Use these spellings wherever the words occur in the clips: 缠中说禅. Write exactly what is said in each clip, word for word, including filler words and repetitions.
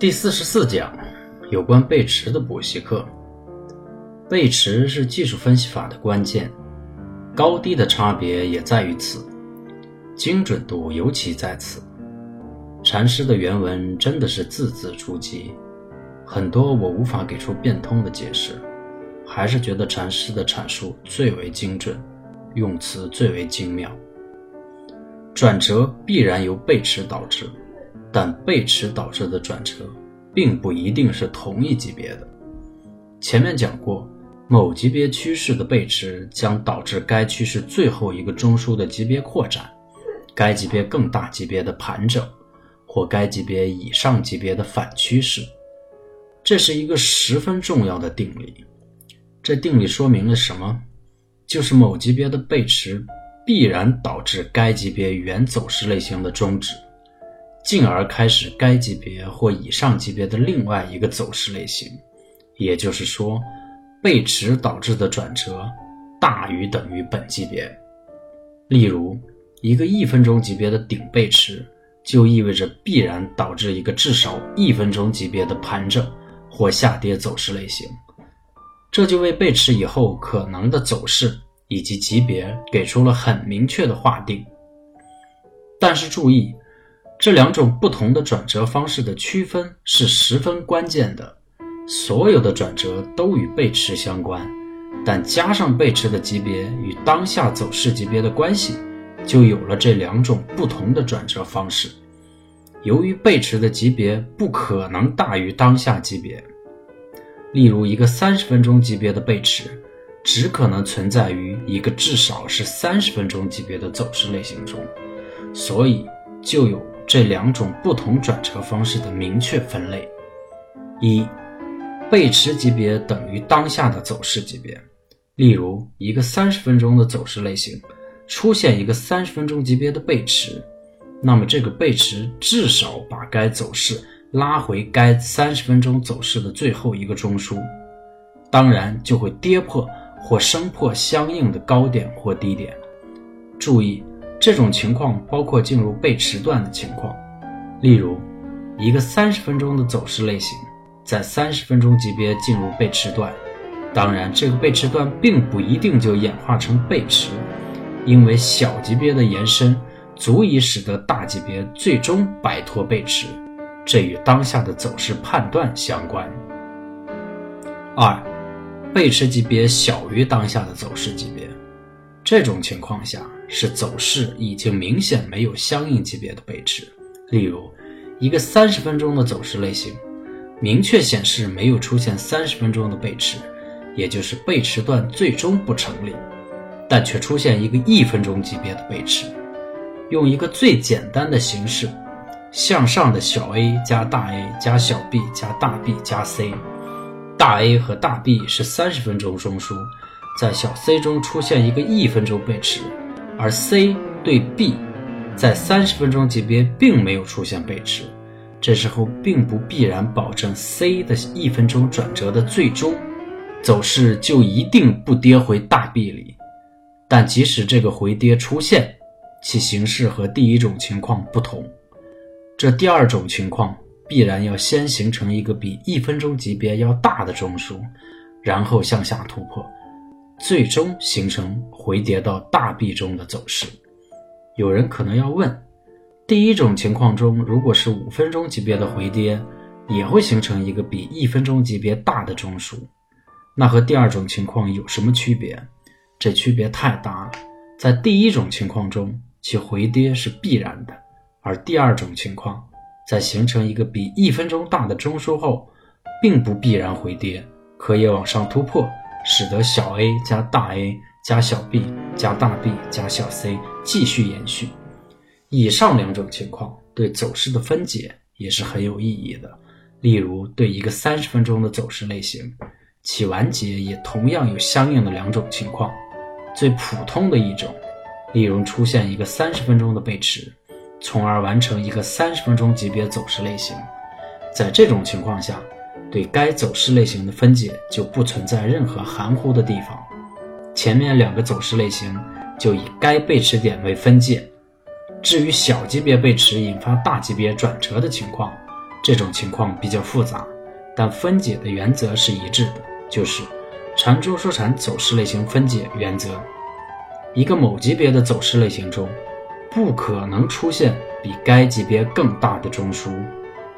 第四十四讲有关背驰的补习课。背驰是技术分析法的关键，高低的差别也在于此，精准度尤其在此。禅师的原文真的是字字珠玑，很多我无法给出变通的解释，还是觉得禅师的阐述最为精准，用词最为精妙。转折必然由背驰导致，但背驰导致的转折并不一定是同一级别的。前面讲过，某级别趋势的背驰将导致该趋势最后一个中枢的级别扩展，该级别更大级别的盘整，或该级别以上级别的反趋势。这是一个十分重要的定理。这定理说明了什么？就是某级别的背驰必然导致该级别原走势类型的终止，进而开始该级别或以上级别的另外一个走势类型。也就是说，背驰导致的转折大于等于本级别。例如，一个一分钟级别的顶背驰，就意味着必然导致一个至少一分钟级别的盘整或下跌走势类型。这就为背驰以后可能的走势以及级别给出了很明确的划定。但是注意，这两种不同的转折方式的区分是十分关键的。所有的转折都与背驰相关，但加上背驰的级别与当下走势级别的关系，就有了这两种不同的转折方式。由于背驰的级别不可能大于当下级别，例如一个三十分钟级别的背驰只可能存在于一个至少是三十分钟级别的走势类型中，所以就有这两种不同转折方式的明确分类。一、背驰级别等于当下的走势级别，例如一个三十分钟的走势类型出现一个三十分钟级别的背驰，那么这个背驰至少把该走势拉回该三十分钟走势的最后一个中枢，当然就会跌破或升破相应的高点或低点。注意，这种情况包括进入背驰段的情况，例如一个三十分钟的走势类型在三十分钟级别进入背驰段，当然这个背驰段并不一定就演化成背驰，因为小级别的延伸足以使得大级别最终摆脱背驰，这与当下的走势判断相关。二、背驰级别小于当下的走势级别，这种情况下是走势已经明显没有相应级别的背驰，例如一个三十分钟的走势类型明确显示没有出现三十分钟的背驰，也就是背驰段最终不成立，但却出现一个一分钟级别的背驰。用一个最简单的形式，向上的小 A 加大 A 加小 B 加大 B 加 C， 大 A 和大 B 是三十分钟中枢，在小 C 中出现一个一分钟背驰，而 C 对 B 在三十分钟级别并没有出现背驰，这时候并不必然保证 C 的一分钟转折的最终走势就一定不跌回大 B 里，但即使这个回跌出现，其形式和第一种情况不同。这第二种情况必然要先形成一个比一分钟级别要大的中枢，然后向下突破，最终形成回跌到大 B 中的走势。有人可能要问，第一种情况中如果是五分钟级别的回跌，也会形成一个比一分钟级别大的中枢，那和第二种情况有什么区别？这区别太大了。在第一种情况中，其回跌是必然的，而第二种情况在形成一个比一分钟大的中枢后并不必然回跌，可以往上突破，使得小 A 加大 A 加小 B 加大 B 加小 C 继续延续。以上两种情况对走势的分解也是很有意义的，例如对一个三十分钟的走势类型，其完结也同样有相应的两种情况。最普通的一种，例如出现一个三十分钟的背驰，从而完成一个三十分钟级别走势类型，在这种情况下对该走势类型的分解就不存在任何含糊的地方，前面两个走势类型就以该背驰点为分界。至于小级别背驰引发大级别转折的情况，这种情况比较复杂，但分解的原则是一致的，就是缠周说缠走势类型分解原则。一个某级别的走势类型中，不可能出现比该级别更大的中枢，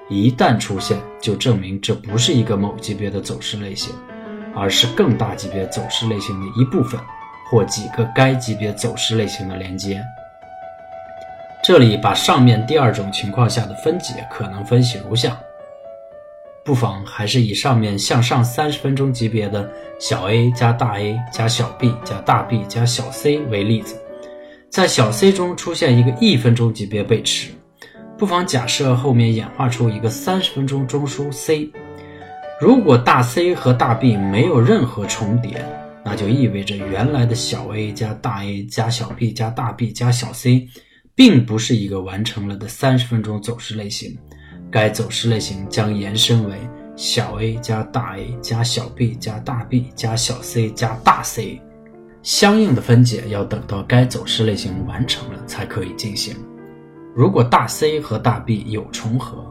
一旦出现，就证明这不是一个某级别的走势类型，而是更大级别走势类型的一部分，或几个该级别走势类型的连接。这里把上面第二种情况下的分解可能分析如下，不妨还是以上面向上三十分钟级别的小 a 加大 a 加小 b 加大 b 加小 c 为例子。在小 c 中出现一个一分钟级别背驰，不妨假设后面演化出一个三十分钟中枢 c。 如果大 c 和大 b 没有任何重叠，那就意味着原来的小 a 加大 a 加小 b 加大 b 加小 c并不是一个完成了的三十分钟走势类型，该走势类型将延伸为小 a 加大 a 加小 b 加大 b 加小 c 加大 c， 相应的分解要等到该走势类型完成了才可以进行。如果大 c 和大 b 有重合，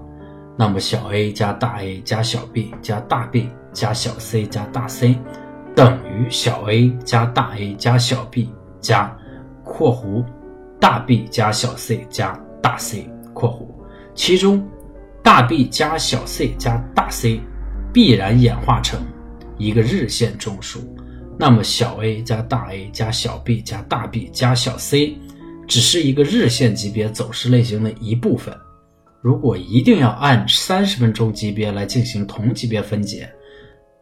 那么小 a 加大 a 加小 b 加大 b 加小 c 加大 c 等于小 a 加大 a 加小 b 加括弧大 B 加小 c 加大 C 括弧，其中大 B 加小 C 加大 C 必然演化成一个日线中枢，那么小 a 加大 a 加小 b 加大 b 加小 c 只是一个日线级别走势类型的一部分。如果一定要按三十分钟级别来进行同级别分解，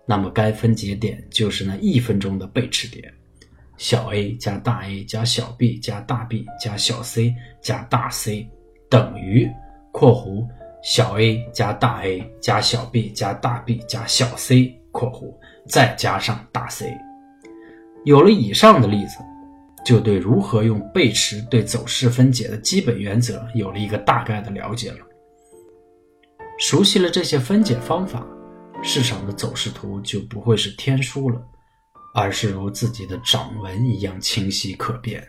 那么该分解点就是那一分钟的背驰点。小 a 加大 a 加小 b 加大 b 加小 c 加大 c 等于括弧小 a 加大 a 加小 b 加大 b 加小 c 括弧再加上大 c。 有了以上的例子，就对如何用背驰对走势分解的基本原则有了一个大概的了解了。熟悉了这些分解方法，市场的走势图就不会是天书了，而是如自己的掌纹一样清晰可辨。